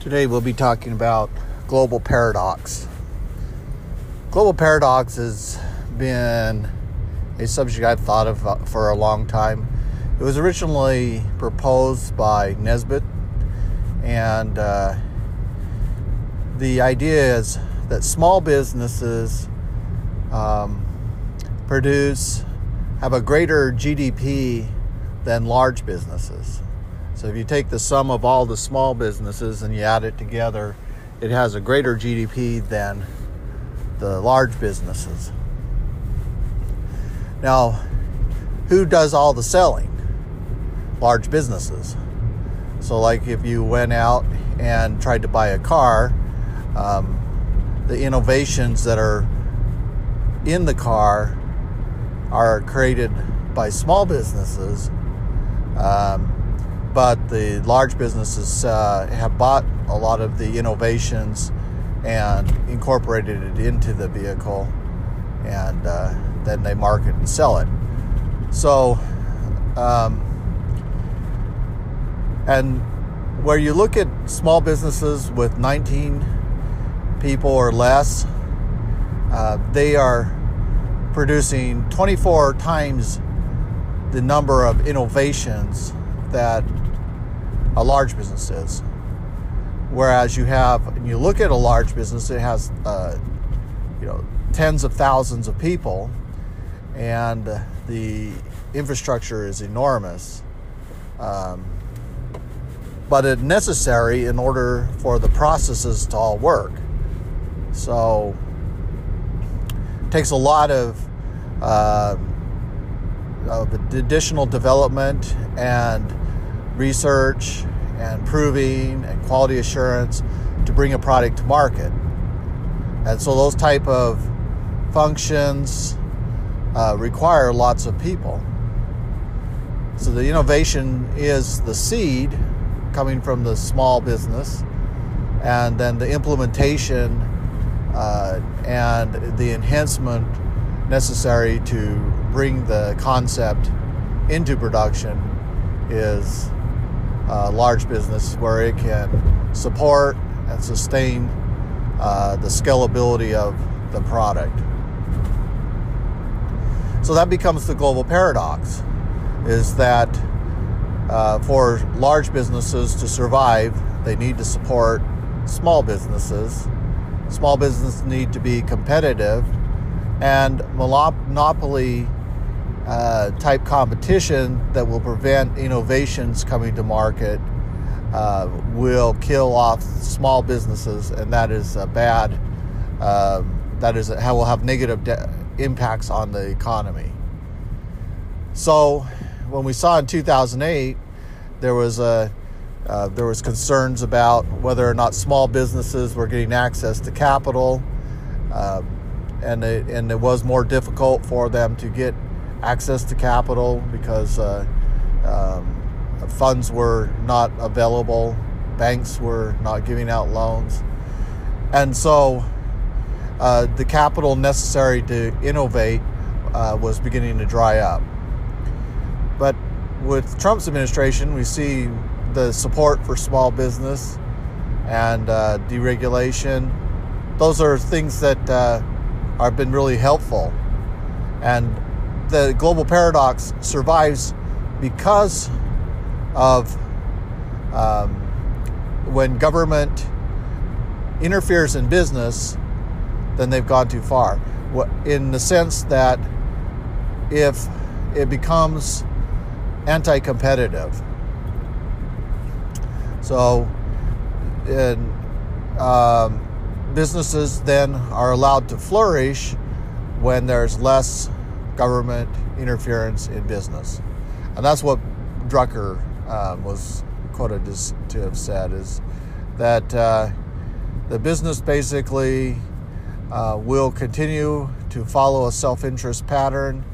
Today we'll be talking about global paradox. Global paradox has been a subject I've thought of for a long time. It was originally proposed by Nesbitt, and the idea is that small businesses have a greater GDP than large businesses. So if you take the sum of all the small businesses and you add it together, it has a greater GDP than the large businesses. Now, who does all the selling? Large businesses. So like if you went out and tried to buy a car, the innovations that are in the car are created by small businesses, but the large businesses have bought a lot of the innovations and incorporated it into the vehicle, and then they market and sell it. So, and where you look at small businesses with 19 people or less, they are producing 24 times the number of innovations that a large business is. Whereas you look at a large business, it has, tens of thousands of people, and the infrastructure is enormous. But it's necessary in order for the processes to all work. So it takes a lot of additional development and research and proving and quality assurance to bring a product to market. And so those type of functions require lots of people. So the innovation is the seed coming from the small business, and then the implementation and the enhancement necessary to bring the concept into production is a large business, where it can support and sustain the scalability of the product. So that becomes the global paradox, is that for large businesses to survive, they need to support small businesses. Small businesses need to be competitive, and monopoly type competition that will prevent innovations coming to market will kill off small businesses, and that is a bad. That will have negative impacts on the economy. So, when we saw in 2008, there was concerns about whether or not small businesses were getting access to capital, and it was more difficult for them to get access to capital because funds were not available, banks were not giving out loans, and so the capital necessary to innovate was beginning to dry up. But with Trump's administration, we see the support for small business and deregulation. Those are things that have been really helpful. And the global paradox survives because of when government interferes in business, then they've gone too far. In the sense that if it becomes anti-competitive. So businesses then are allowed to flourish when there's less government interference in business. And that's what Drucker was quoted to have said, is that the business basically will continue to follow a self-interest pattern,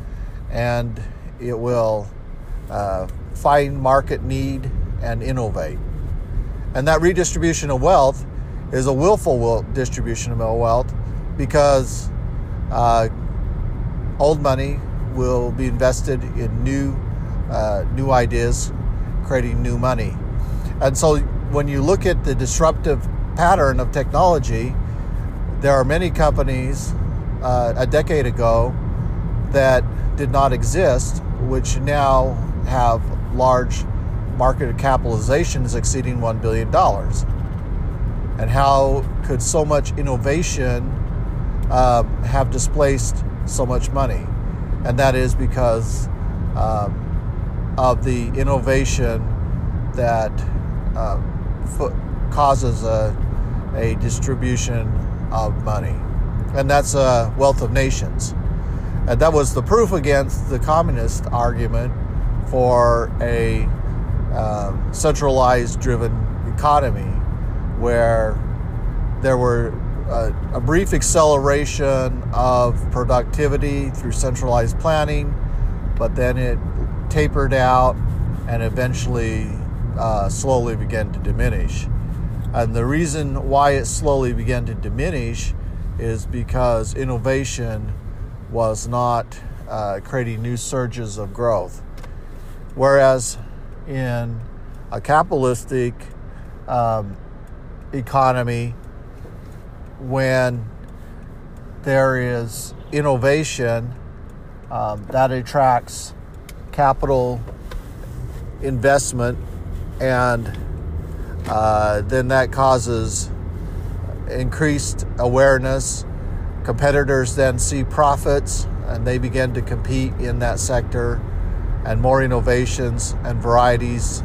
and it will find market need and innovate. And that redistribution of wealth is a willful distribution of wealth, because old money will be invested in new ideas, creating new money. And so when you look at the disruptive pattern of technology, there are many companies a decade ago that did not exist, which now have large market capitalizations exceeding $1 billion. And how could so much innovation have displaced so much money? And that is because of the innovation that causes a distribution of money. And that's a wealth of nations. And that was the proof against the communist argument for a centralized driven economy, where there were a brief acceleration of productivity through centralized planning, but then it tapered out and eventually slowly began to diminish. And the reason why it slowly began to diminish is because innovation was not creating new surges of growth. Whereas in a capitalistic economy, when there is innovation, that attracts capital investment, and then that causes increased awareness. Competitors then see profits, and they begin to compete in that sector, and more innovations and varieties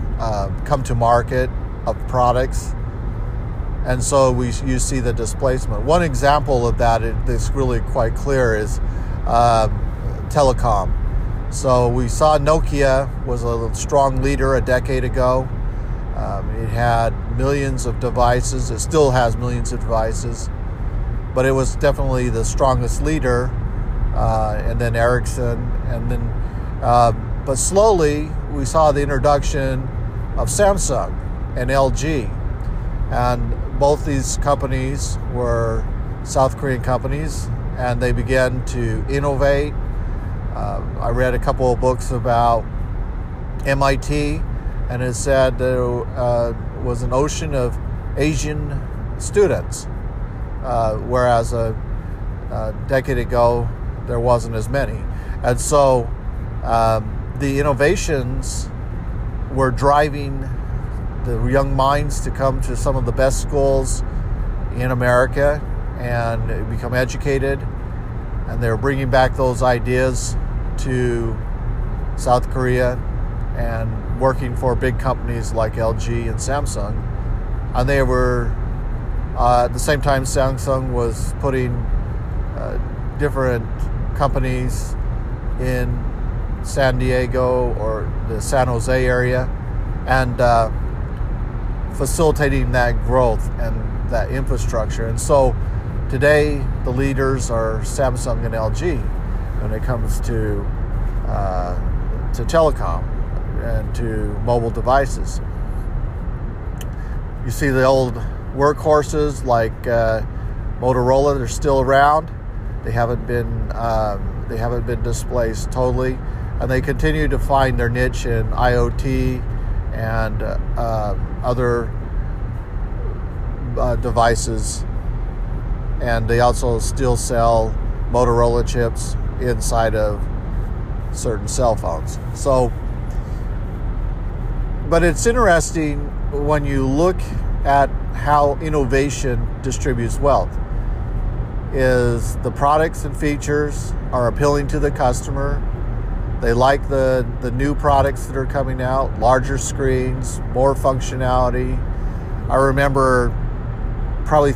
come to market of products. And so you see the displacement. One example of that that's really quite clear is telecom. So we saw Nokia was a strong leader a decade ago. It had millions of devices. It still has millions of devices. But it was definitely the strongest leader. And then Ericsson. And then, but slowly, we saw the introduction of Samsung and LG. And both these companies were South Korean companies. And they began to innovate. I read a couple of books about MIT, and it said there was an ocean of Asian students, whereas a decade ago there wasn't as many. And so the innovations were driving the young minds to come to some of the best schools in America and become educated. And they're bringing back those ideas to South Korea and working for big companies like LG and Samsung. And they were, at the same time, Samsung was putting different companies in San Diego or the San Jose area and facilitating that growth and that infrastructure. And so today, the leaders are Samsung and LG when it comes to telecom and to mobile devices. You see the old workhorses like Motorola; they're still around. They haven't been displaced totally, and they continue to find their niche in IoT and other devices. And they also still sell Motorola chips inside of certain cell phones. So, but it's interesting when you look at how innovation distributes wealth. Is the products and features are appealing to the customer. They like the new products that are coming out, larger screens, more functionality. I remember probably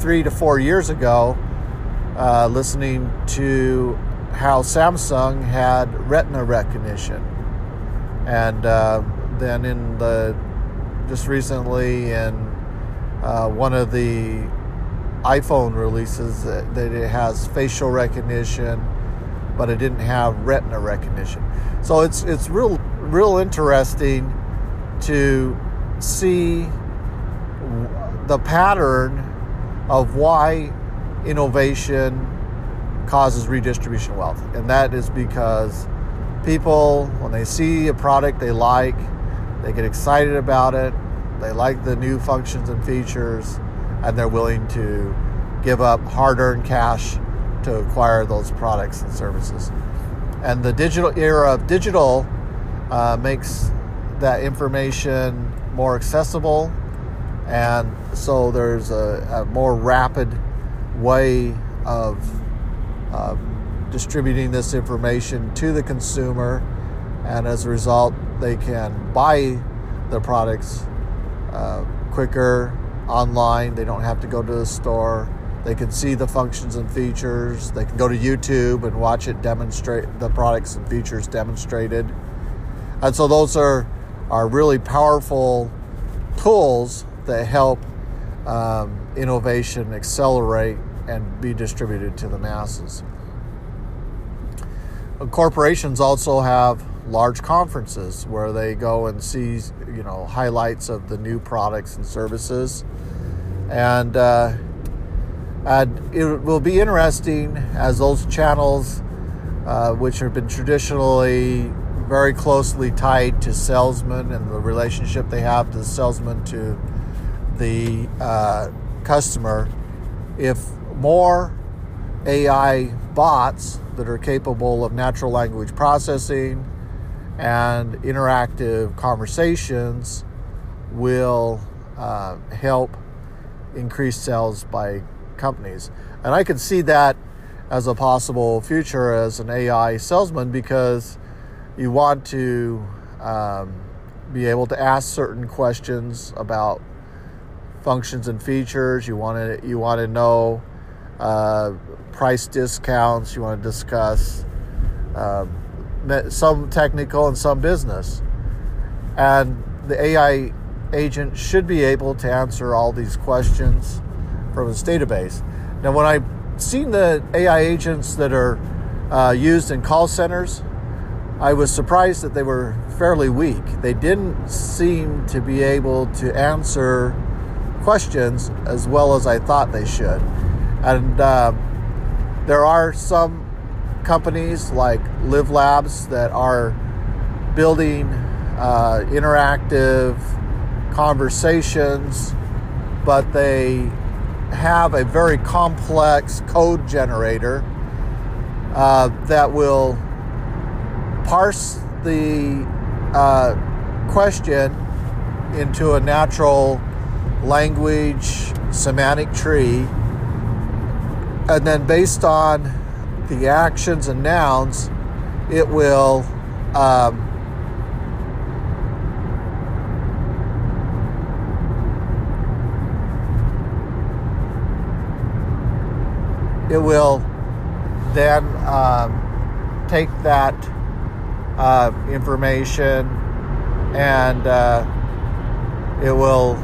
3 to 4 years ago, listening to how Samsung had retina recognition, and then just recently in one of the iPhone releases that it has facial recognition, but it didn't have retina recognition. So it's real interesting to see the pattern of why innovation causes redistribution of wealth. And that is because people, when they see a product they like, they get excited about it, They like the new functions and features, and they're willing to give up hard-earned cash to acquire those products and services. And the digital era of digital makes that information more accessible, and so there's a more rapid way of distributing this information to the consumer, and as a result, they can buy the products quicker online. They don't have to go to the store. They can see the functions and features. They can go to YouTube and watch it demonstrate the products and features demonstrated. And so those are really powerful tools that help innovation accelerate and be distributed to the masses. Corporations also have large conferences where they go and see, you know, highlights of the new products and services. And it will be interesting as those channels, which have been traditionally very closely tied to salesmen and the relationship they have to the salesman to the customer, if more AI bots that are capable of natural language processing and interactive conversations will help increase sales by companies. And I could see that as a possible future as an AI salesman, because you want to be able to ask certain questions about functions and features. You want to know price discounts. You want to discuss some technical and some business. And the AI agent should be able to answer all these questions from its database. Now, when I've seen the AI agents that are used in call centers, I was surprised that they were fairly weak. They didn't seem to be able to answer questions as well as I thought they should. And there are some companies like Live Labs that are building interactive conversations, but they have a very complex code generator that will parse the question into a natural language semantic tree, and then based on the actions and nouns, it will then take that information, and it will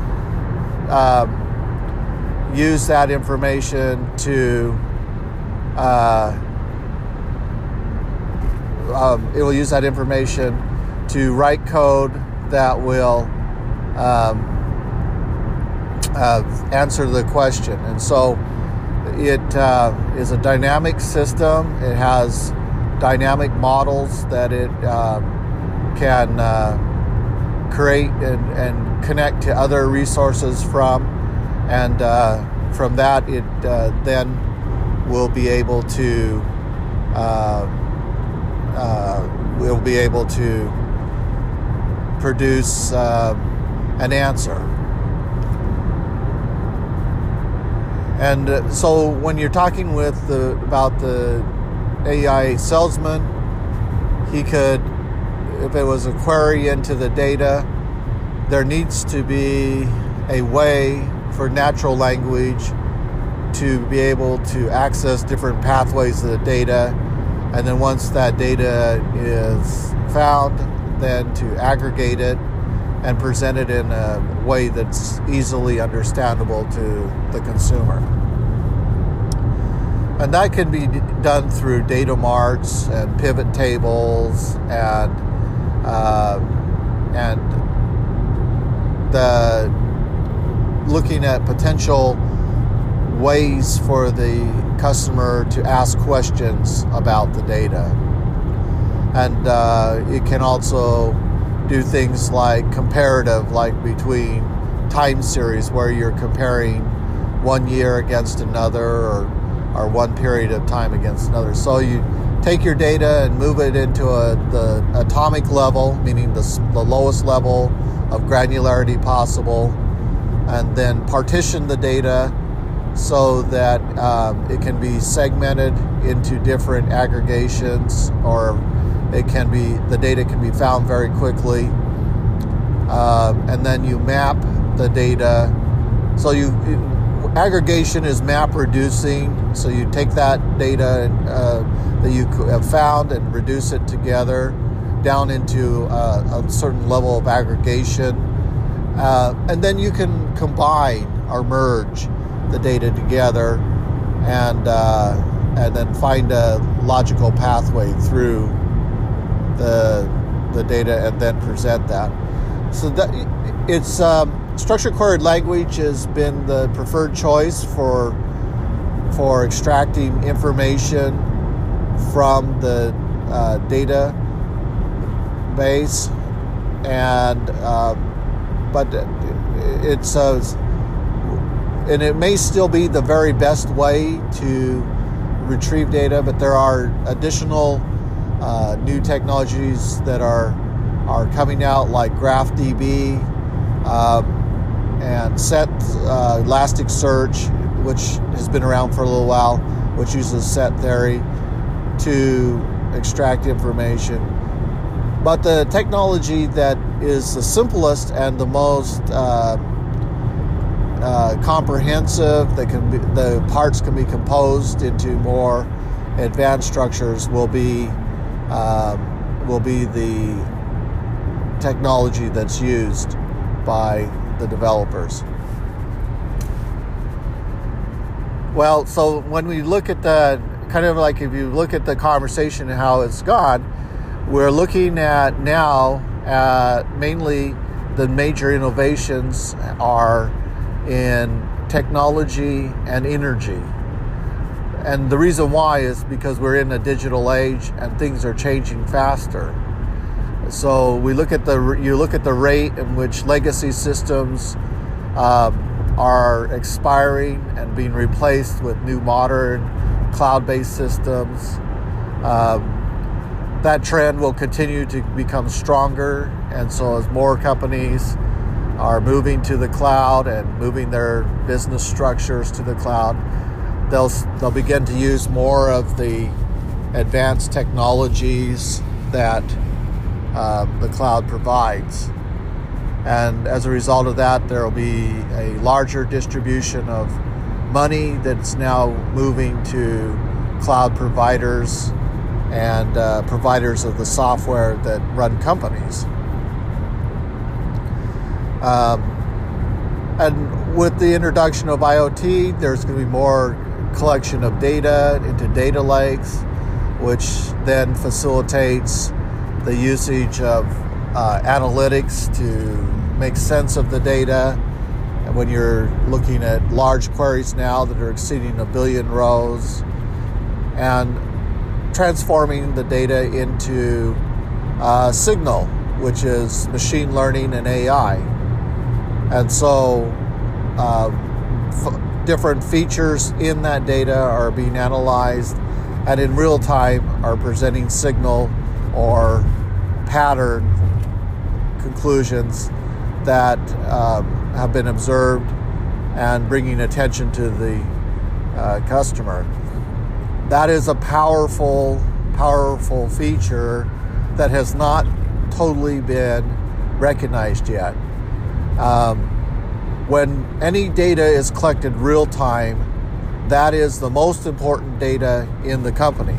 use that information to write code that will answer the question. And so it is a dynamic system. It has dynamic models that it can create and connect to other resources from, and from that it then will be able to produce an answer. And so when you're talking with about the AI salesman, he could, if it was a query into the data, there needs to be a way for natural language to be able to access different pathways of the data, and then once that data is found, then to aggregate it and present it in a way that's easily understandable to the consumer. And that can be done through data marts and pivot tables and looking at potential ways for the customer to ask questions about the data. And it can also do things like comparative, like between time series where you're comparing one year against another or one period of time against another. So you take your data and move it into the atomic level, meaning the lowest level of granularity possible, and then partition the data so that it can be segmented into different aggregations, or the data can be found very quickly. And then you map the data. So aggregation is map reducing. So you take that data that you have found and reduce it together down into a certain level of aggregation. And then you can combine or merge the data together and then find a logical pathway through the data and then present that. So that it's structured queried language has been the preferred choice for extracting information from the data base, and but it's and it may still be the very best way to retrieve data, but there are additional new technologies that are coming out, like GraphDB and Elastic Search, which has been around for a little while, which uses set theory to extract information. But the technology that is the simplest and the most comprehensive, the parts can be composed into more advanced structures, will be the technology that's used by the developers. Well, so when we look at if you look at the conversation and how it's gone, we're looking at now mainly the major innovations are in technology and energy. And the reason why is because we're in a digital age and things are changing faster. So you look at the rate in which legacy systems are expiring and being replaced with new modern cloud-based systems. That trend will continue to become stronger, and so as more companies are moving to the cloud and moving their business structures to the cloud, they'll begin to use more of the advanced technologies that the cloud provides. And as a result of that, there will be a larger distribution of money that's now moving to cloud providers and providers of the software that run companies. And with the introduction of IoT, there's going to be more collection of data into data lakes, which then facilitates the usage of analytics to make sense of the data. And when you're looking at large queries now that are exceeding 1 billion rows, and transforming the data into signal, which is machine learning and AI. And so different features in that data are being analyzed and in real time are presenting signal or pattern conclusions that have been observed and bringing attention to the customer. That is a powerful, powerful feature that has not totally been recognized yet. When any data is collected real time, that is the most important data in the company.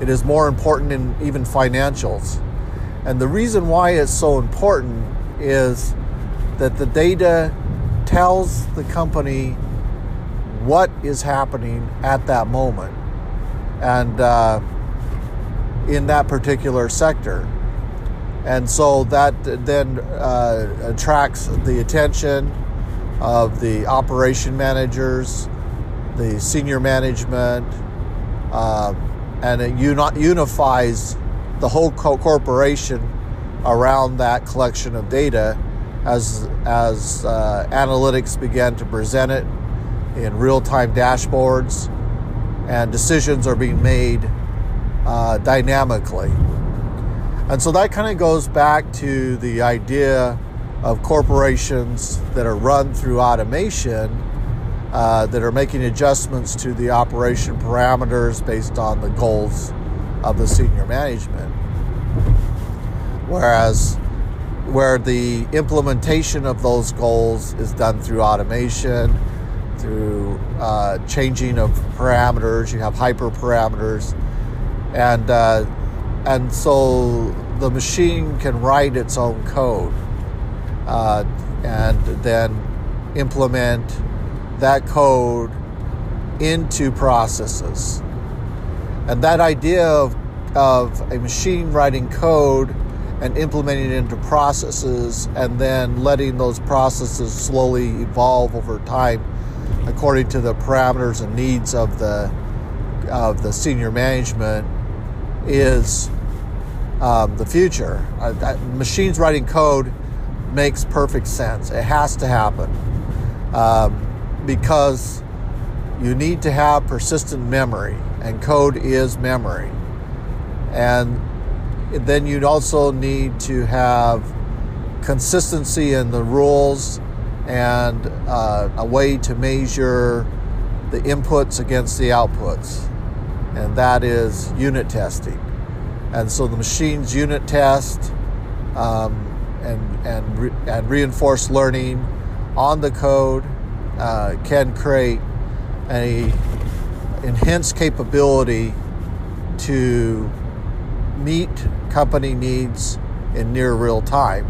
It is more important in even financials. And the reason why it's so important is that the data tells the company what is happening at that moment and in that particular sector. And so that then attracts the attention of the operation managers, the senior management, and it unifies the whole corporation around that collection of data as analytics began to present it in real-time dashboards, and decisions are being made dynamically. And so that kind of goes back to the idea of corporations that are run through automation, that are making adjustments to the operation parameters based on the goals of the senior management. Where the implementation of those goals is done through automation, through changing of parameters, you have hyperparameters, and so the machine can write its own code and then implement that code into processes. And that idea of a machine writing code and implementing it into processes and then letting those processes slowly evolve over time according to the parameters and needs of the senior management is the future. Machines writing code makes perfect sense. It has to happen because you need to have persistent memory, and code is memory. And then you'd also need to have consistency in the rules and a way to measure the inputs against the outputs, and that is unit testing. And so the machines unit test and reinforced learning on the code can create an enhanced capability to meet company needs in near real time.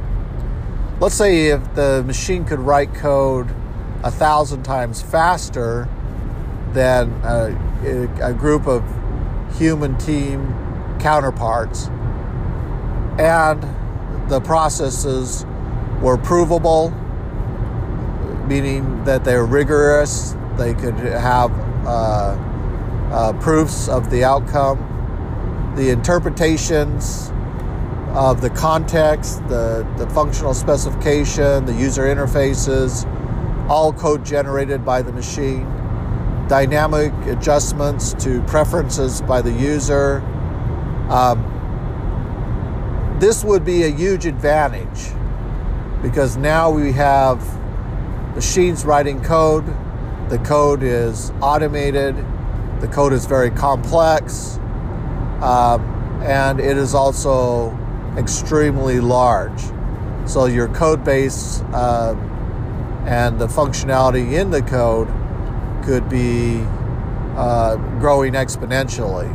Let's say if the machine could write code 1,000 times faster than a group of human team counterparts, and the processes were provable, meaning that they're rigorous, they could have proofs of the outcome, the interpretations of the context, the functional specification, the user interfaces, all code generated by the machine, dynamic adjustments to preferences by the user. This would be a huge advantage because now we have machines writing code. The code is automated. The code is very complex. And it is also extremely large. So your code base and the functionality in the code could be growing exponentially.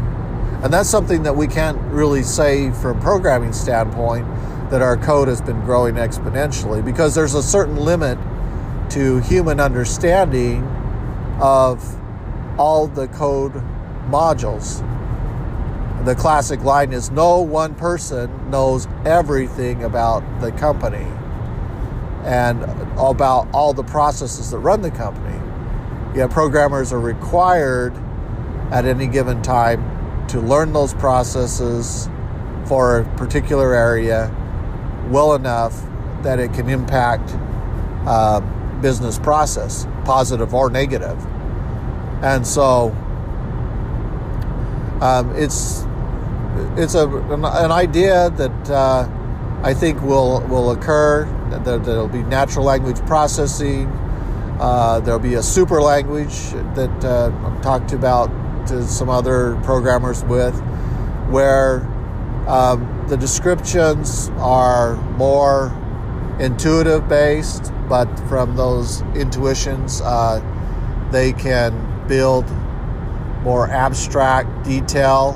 And that's something that we can't really say from a programming standpoint, that our code has been growing exponentially, because there's a certain limit to human understanding of all the code modules. The classic line is no one person knows everything about the company and about all the processes that run the company. Yet programmers are required at any given time to learn those processes for a particular area well enough that it can impact business process, positive or negative. And so it's an idea that I think will occur. There'll be natural language processing. There'll be a super language that I've talked about to some other programmers with, where the descriptions are more intuitive based, but from those intuitions they can build more abstract detail.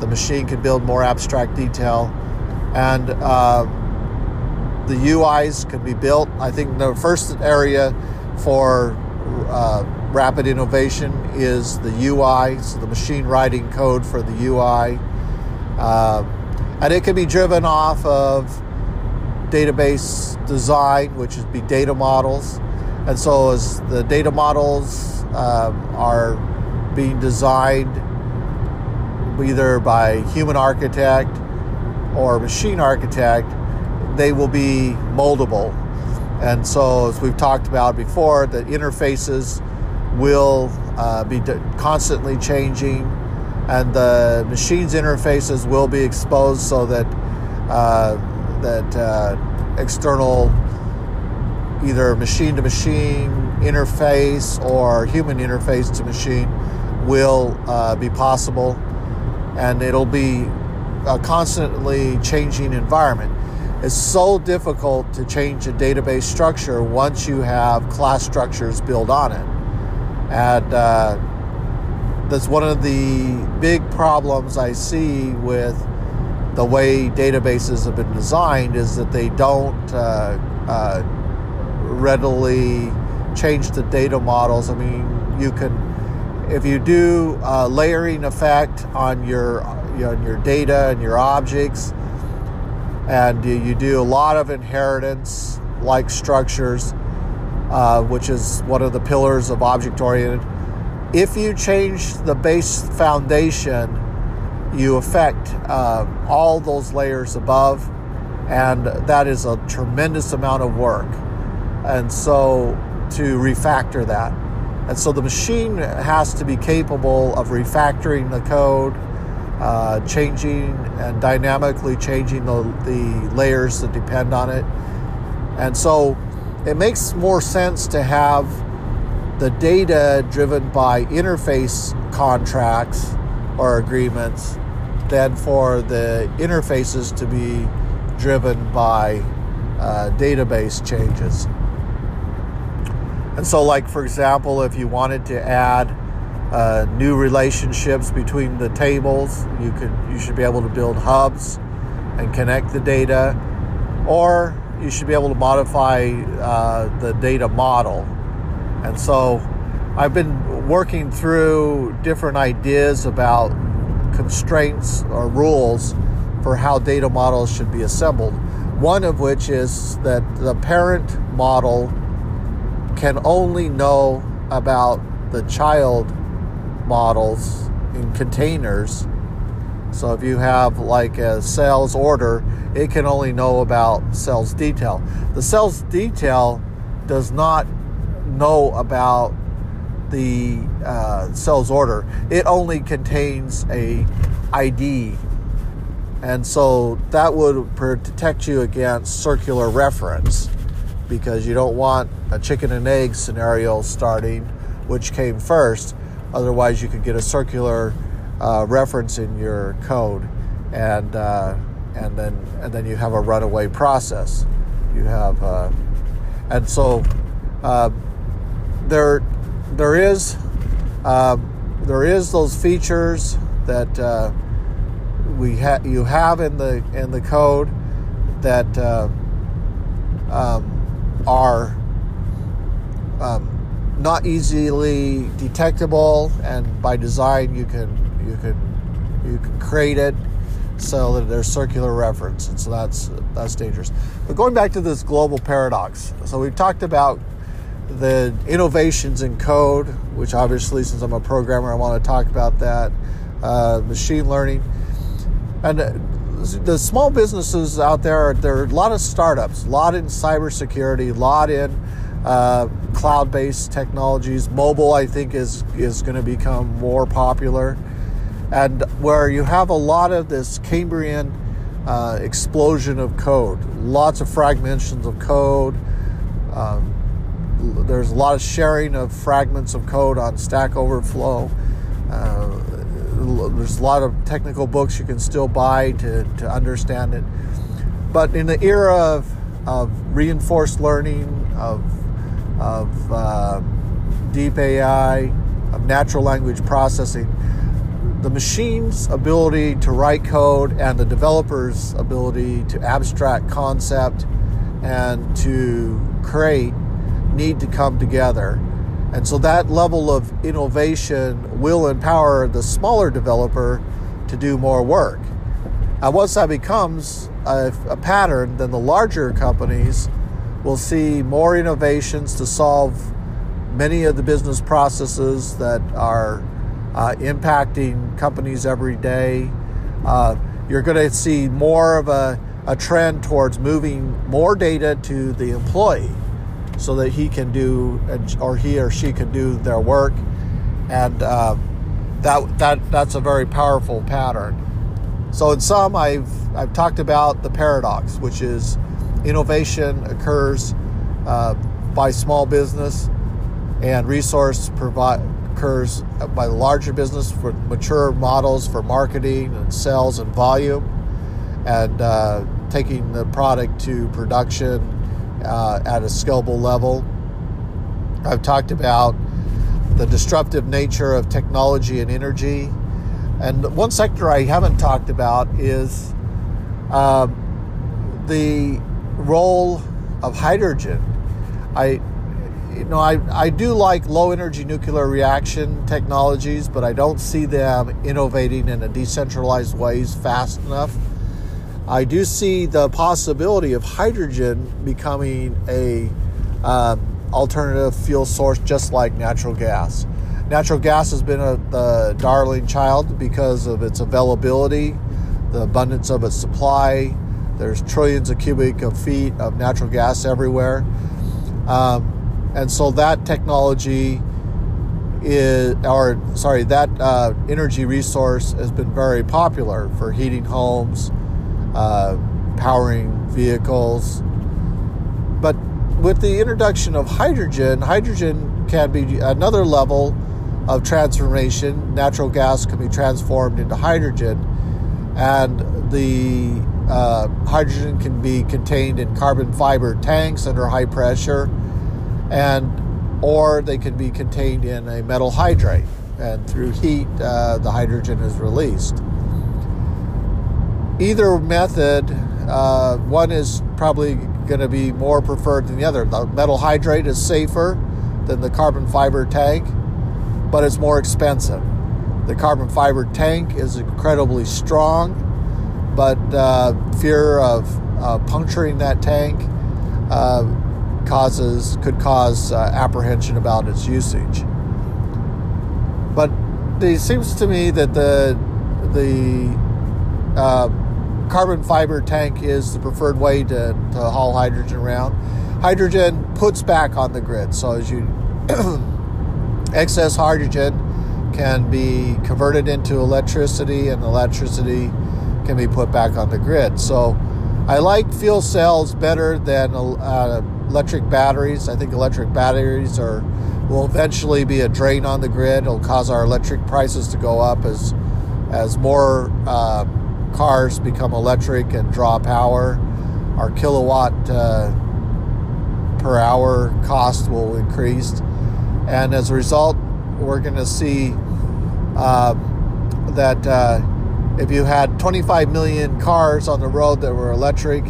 The machine can build more abstract detail, and the UIs can be built. I think the first area for rapid innovation is the UI, so the machine writing code for the UI. And it can be driven off of database design, which would be data models. And so as the data models are being designed either by human architect or machine architect, they will be moldable. And so, as we've talked about before, the interfaces will be constantly changing, and the machine's interfaces will be exposed so that external, either machine-to-machine interface or human interface to machine, will be possible, and it'll be a constantly changing environment. It's so difficult to change a database structure once you have class structures built on it. And that's one of the big problems I see with the way databases have been designed, is that they don't readily change the data models. I mean, you can, if you do a layering effect on your data and your objects, and you do a lot of inheritance-like structures, which is one of the pillars of object-oriented. If you change the base foundation, you affect all those layers above, and that is a tremendous amount of work. And so to refactor that. And so the machine has to be capable of refactoring the code, changing and dynamically changing the layers that depend on it. And so it makes more sense to have the data driven by interface contracts or agreements than for the interfaces to be driven by database changes. And so, like, for example, if you wanted to add new relationships between the tables, you should be able to build hubs and connect the data, or you should be able to modify the data model. And so I've been working through different ideas about constraints or rules for how data models should be assembled, one of which is that the parent model can only know about the child models in containers. So if you have like a cells order, it can only know about cells detail. The cells detail does not know about the cells order. It only contains a ID. And so that would protect you against circular reference, because you don't want a chicken and egg scenario starting, which came first. Otherwise, you could get a circular reference in your code, and then you have a runaway process. You have, and so there is those features that you have in the code that are. Not easily detectable, and by design you can create it so that there's circular reference, and so that's dangerous. But going back to this global paradox, so we've talked about the innovations in code, which obviously, since I'm a programmer, I want to talk about that, machine learning, and the small businesses out there. There are a lot of startups, a lot in cybersecurity, a lot in cloud-based technologies. Mobile, I think, is going to become more popular, and where you have a lot of this Cambrian explosion of code, lots of fragmentations of code. There's a lot of sharing of fragments of code on Stack Overflow. There's a lot of technical books you can still buy to understand it. But in the era of reinforced learning, of deep AI, of natural language processing, the machine's ability to write code and the developer's ability to abstract concept and to create need to come together. And so that level of innovation will empower the smaller developer to do more work. And once that becomes a pattern, then the larger companies we'll see more innovations to solve many of the business processes that are impacting companies every day. You're going to see more of a trend towards moving more data to the employee. so that he can do, or he or she can do their work. And that's a very powerful pattern. So in sum, I've talked about the paradox, which is innovation occurs by small business, and resource occurs by the larger business for mature models for marketing and sales and volume, and taking the product to production at a scalable level. I've talked about the disruptive nature of technology and energy. And one sector I haven't talked about is the role of hydrogen. I do like low energy nuclear reaction technologies, but I don't see them innovating in a decentralized ways fast enough. I do see the possibility of hydrogen becoming a alternative fuel source, just like natural gas. Natural gas has been the darling child because of its availability, the abundance of its supply. There's trillions of cubic feet of natural gas everywhere. And so that technology that energy resource has been very popular for heating homes, powering vehicles. But with the introduction of hydrogen, hydrogen can be another level of transformation. Natural gas can be transformed into hydrogen, and the hydrogen can be contained in carbon fiber tanks under high pressure, or they can be contained in a metal hydrate, and through heat the hydrogen is released. Either method, one is probably going to be more preferred than the other. The metal hydrate is safer than the carbon fiber tank, but it's more expensive. The carbon fiber tank is incredibly strong, but fear of puncturing that tank could cause apprehension about its usage. But it seems to me that the carbon fiber tank is the preferred way to haul hydrogen around. Hydrogen puts back on the grid, so as you excess hydrogen can be converted into electricity, and electricity can be put back on the grid. So I like fuel cells better than electric batteries. I think electric batteries will eventually be a drain on the grid. It'll cause our electric prices to go up as more cars become electric and draw power. Our kilowatt per hour cost will increase, and as a result, we're going to see that if you had 25 million cars on the road that were electric,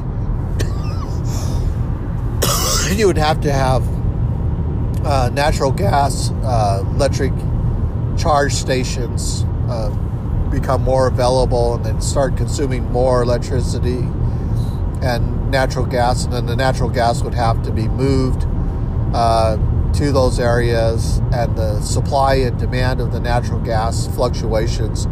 you would have to have natural gas electric charge stations become more available, and then start consuming more electricity and natural gas, and then the natural gas would have to be moved to those areas, and the supply and demand of the natural gas fluctuations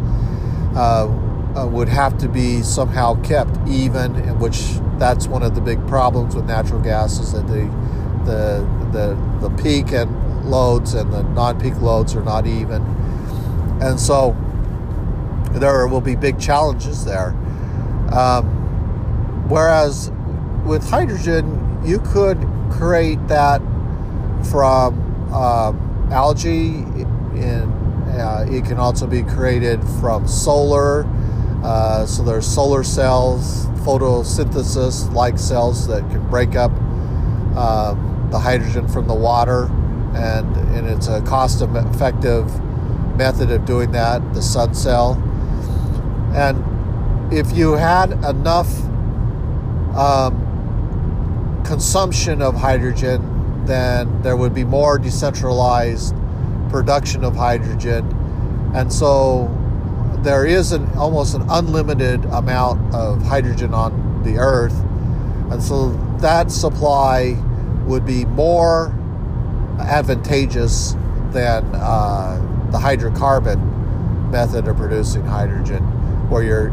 would have to be somehow kept even, in which that's one of the big problems with natural gas, is that the peak and loads and the non-peak loads are not even. And so there will be big challenges there. Whereas with hydrogen, you could create that from algae, and it can also be created from solar. So there's solar cells, photosynthesis-like cells that can break up the hydrogen from the water, and it's a cost-effective method of doing that, the sun cell. And if you had enough consumption of hydrogen, then there would be more decentralized production of hydrogen. And so there is almost an unlimited amount of hydrogen on the earth. And so that supply would be more advantageous than the hydrocarbon method of producing hydrogen, where you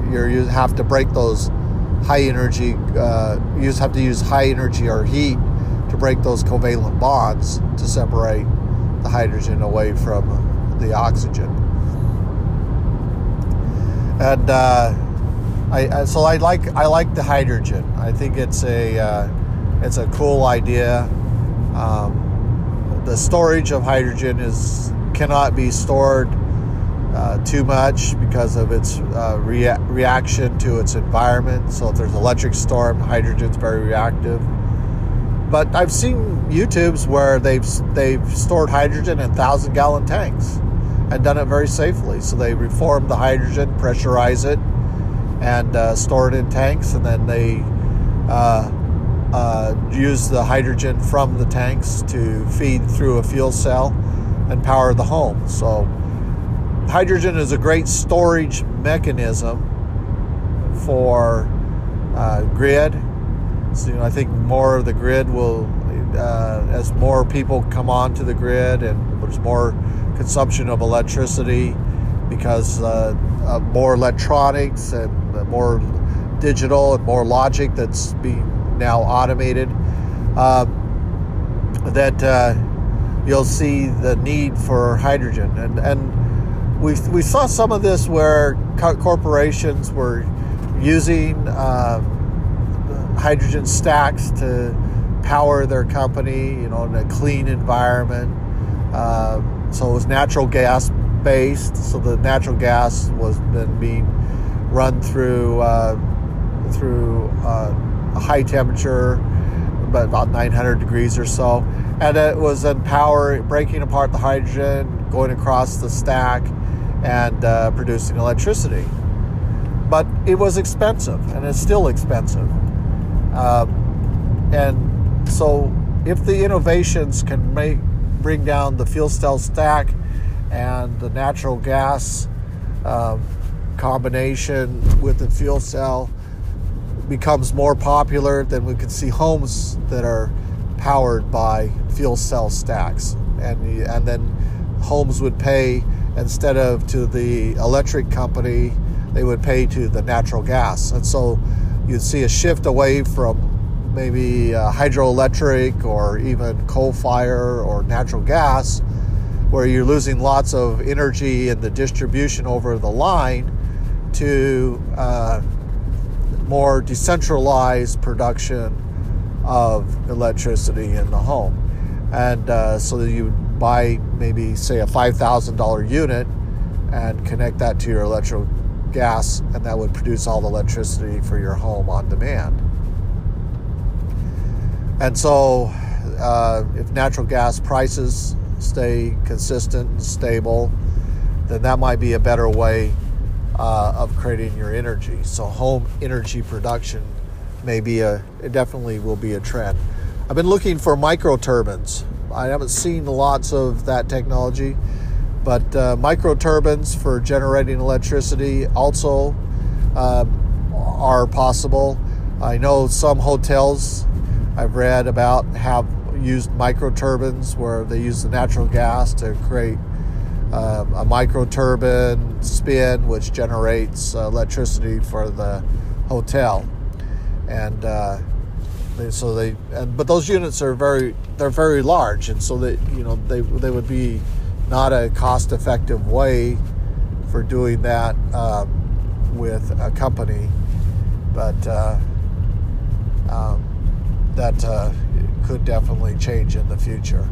have to use high energy or heat to break those covalent bonds to separate the hydrogen away from the oxygen. And I like the hydrogen. I think it's a cool idea. The storage of hydrogen cannot be stored too much because of its reaction to its environment. So if there's an electric storm, hydrogen's very reactive. But I've seen YouTubes where they've stored hydrogen in 1,000-gallon tanks and done it very safely. So they reform the hydrogen, pressurize it, and store it in tanks, and then they use the hydrogen from the tanks to feed through a fuel cell and power the home. So hydrogen is a great storage mechanism for grid. So, I think more of the grid will, as more people come onto the grid and there's more consumption of electricity because of more electronics and more digital and more logic that's being now automated, that you'll see the need for hydrogen. And we saw some of this where corporations were using hydrogen stacks to power their company, in a clean environment. So it was natural gas based. So the natural gas was then being run through a high temperature, but about 900 degrees or so, and it was then breaking apart the hydrogen, going across the stack, and producing electricity. But it was expensive, and it's still expensive. And so if the innovations can bring down the fuel cell stack and the natural gas combination with the fuel cell becomes more popular, then we can see homes that are powered by fuel cell stacks. And then homes would pay, instead of to the electric company, they would pay to the natural gas. And so you'd see a shift away from maybe hydroelectric or even coal fire or natural gas, where you're losing lots of energy in the distribution over the line, to more decentralized production of electricity in the home. And so that you would buy maybe, say, a $5,000 unit and connect that to your electrical gas, and that would produce all the electricity for your home on demand. And so if natural gas prices stay consistent and stable, then that might be a better way of creating your energy. So home energy production definitely will be a trend. I've been looking for micro turbines. I haven't seen lots of that technology, but micro turbines for generating electricity also are possible. I know some hotels I've read about have used micro turbines where they use the natural gas to create a micro turbine spin, which generates electricity for the hotel. And but those units are very large, and so that they would be not a cost-effective way for doing that with a company, but that could definitely change in the future.